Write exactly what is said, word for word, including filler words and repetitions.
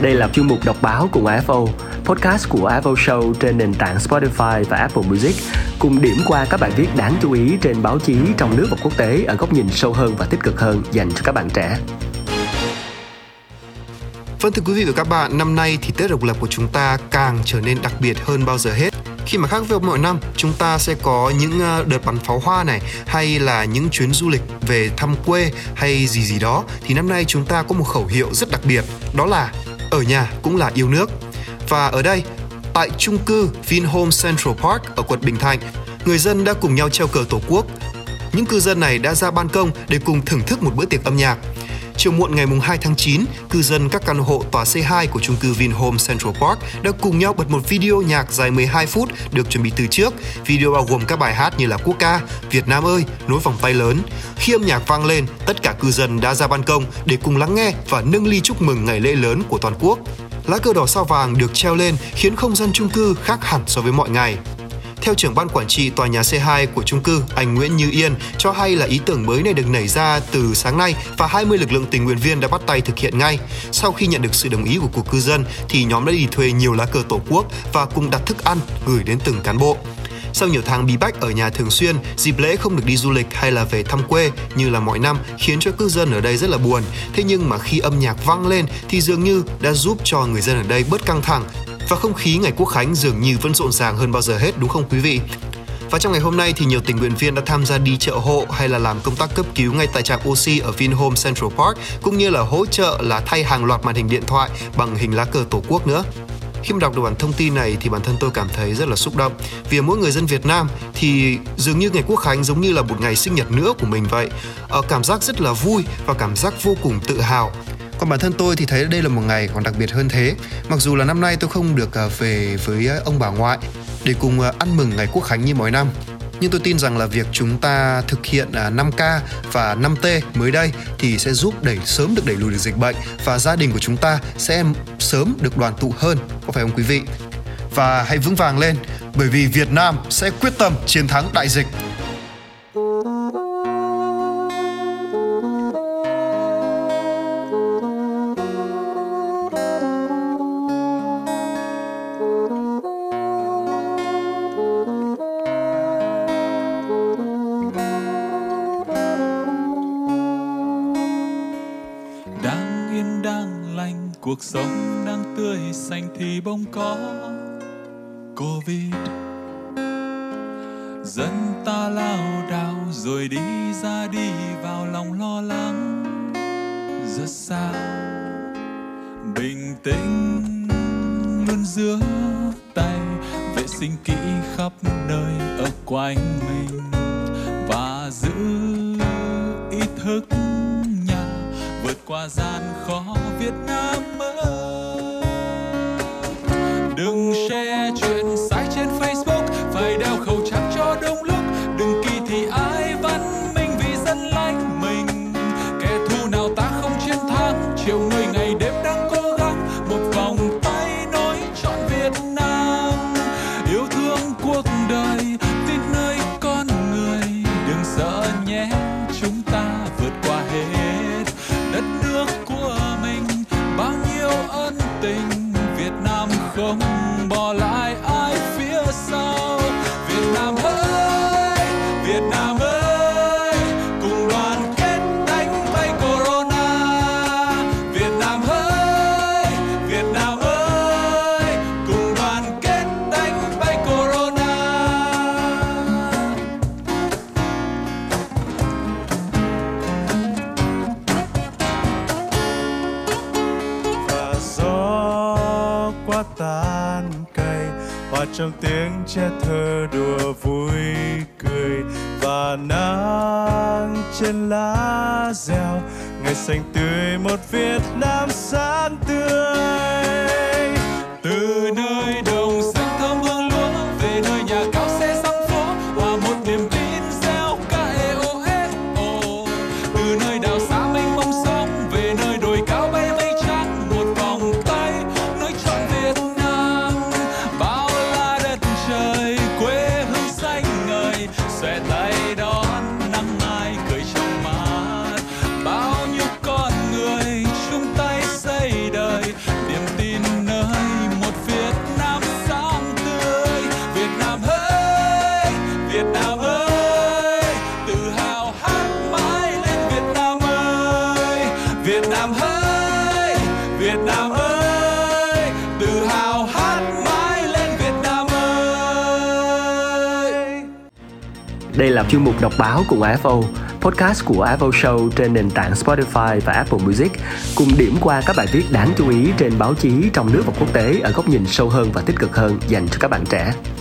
Đây là chuyên mục đọc báo cùng Apple, podcast của Apple Show trên nền tảng Spotify và Apple Music, cùng điểm qua các bài viết đáng chú ý trên báo chí trong nước và quốc tế ở góc nhìn sâu hơn và tích cực hơn dành cho các bạn trẻ. Vâng, thưa quý vị và các bạn, năm nay thì Tết Độc lập của chúng ta càng trở nên đặc biệt hơn bao giờ hết. Khi mà khác với mọi năm, chúng ta sẽ có những đợt bắn pháo hoa này, hay là những chuyến du lịch về thăm quê hay gì gì đó, thì năm nay chúng ta có một khẩu hiệu rất đặc biệt, đó là ở nhà cũng là yêu nước. Và ở đây, tại chung cư Vinhomes Central Park ở quận Bình Thạnh, người dân đã cùng nhau treo cờ Tổ quốc. Những cư dân này đã ra ban công để cùng thưởng thức một bữa tiệc âm nhạc. Chiều muộn ngày hai tháng chín, cư dân các căn hộ tòa xê hai của chung cư Vinhomes Central Park đã cùng nhau bật một video nhạc dài mười hai phút được chuẩn bị từ trước. Video bao gồm các bài hát như là Quốc ca, Việt Nam ơi, Nối vòng tay lớn. Khi âm nhạc vang lên, tất cả cư dân đã ra ban công để cùng lắng nghe và nâng ly chúc mừng ngày lễ lớn của toàn quốc. Lá cờ đỏ sao vàng được treo lên khiến không gian chung cư khác hẳn so với mọi ngày. Theo trưởng ban quản trị tòa nhà xê hai của chung cư, anh Nguyễn Như Yên cho hay là ý tưởng mới này được nảy ra từ sáng nay và hai mươi lực lượng tình nguyện viên đã bắt tay thực hiện ngay. Sau khi nhận được sự đồng ý của cuộc cư dân thì nhóm đã đi thuê nhiều lá cờ Tổ quốc và cùng đặt thức ăn gửi đến từng cán bộ. Sau nhiều tháng bí bách ở nhà thường xuyên, dịp lễ không được đi du lịch hay là về thăm quê như là mọi năm khiến cho cư dân ở đây rất là buồn. Thế nhưng mà khi âm nhạc vang lên thì dường như đã giúp cho người dân ở đây bớt căng thẳng. Và không khí ngày Quốc khánh dường như vẫn rộn ràng hơn bao giờ hết, đúng không quý vị? Và trong ngày hôm nay thì nhiều tình nguyện viên đã tham gia đi chợ hộ hay là làm công tác cấp cứu ngay tại trạm oxy ở Vinhomes Central Park, cũng như là hỗ trợ là thay hàng loạt màn hình điện thoại bằng hình lá cờ Tổ quốc nữa. Khi mà đọc được bản thông tin này thì bản thân tôi cảm thấy rất là xúc động. Vì mỗi người dân Việt Nam thì dường như ngày Quốc khánh giống như là một ngày sinh nhật nữa của mình vậy. Ờ, cảm giác rất là vui và cảm giác vô cùng tự hào. Còn bản thân tôi thì thấy đây là một ngày còn đặc biệt hơn thế. Mặc dù là năm nay tôi không được về với ông bà ngoại để cùng ăn mừng ngày Quốc khánh như mỗi năm, nhưng tôi tin rằng là việc chúng ta thực hiện năm K và năm T mới đây thì sẽ giúp đẩy sớm được đẩy lùi được dịch bệnh và gia đình của chúng ta sẽ sớm được đoàn tụ hơn, có phải không quý vị? Và hãy vững vàng lên, bởi vì Việt Nam sẽ quyết tâm chiến thắng đại dịch. Cuộc sống đang tươi xanh thì bỗng có Covid. Dân ta lao đao rồi đi ra đi vào lòng lo lắng. Giờ sao bình tĩnh luôn giữa tay, vệ sinh kỹ khắp nơi ở quanh mình và giữ ý thức nhà vượt qua gian khó. Việt Nam ơi, đừng share chuyện sai trên Facebook, phải đeo khẩu trang cho đông lúc, đừng kỳ thị ai văn minh vì dân lành mình. Kẻ thù nào ta không chiến thắng, triệu người ngày đêm đang cố gắng, một vòng tay nối trọn Việt Nam. Yêu thương cuộc đời, tin nơi con người, đừng sợ nhé, chúng ta vượt qua hết đất nước của. Tình Việt Nam không bỏ lại ai phía sau. Việt Nam ơi, Việt Nam ơi, cùng đoàn kết đánh bay Corona. Việt Nam ơi, Việt Nam ơi, cùng đoàn kết đánh bay Corona. Và gió quá tan cây hòa trong tiếng trẻ thơ đùa vui cười, và nắng trên lá reo ngày xanh tươi một Việt Nam sáng tươi. Từ nơi đồng xanh thơm hương lúa về nơi nhà cao xe sắm phố, hòa một niềm tin reo ca e o e o. Từ nơi đảo xa mênh mông sóng về nơi đồi cao bay mây trắng, một vòng tay nối trọn Việt Nam. Bao la đất trời quê hương xanh ngời, xòe tay đón nắng mai cười trong mát. Bao nhiêu con người chúng ta Đây là chuyên mục đọc báo cùng a ép o, podcast của a ép o Show trên nền tảng Spotify và Apple Music, cùng điểm qua các bài viết đáng chú ý trên báo chí trong nước và quốc tế ở góc nhìn sâu hơn và tích cực hơn dành cho các bạn trẻ.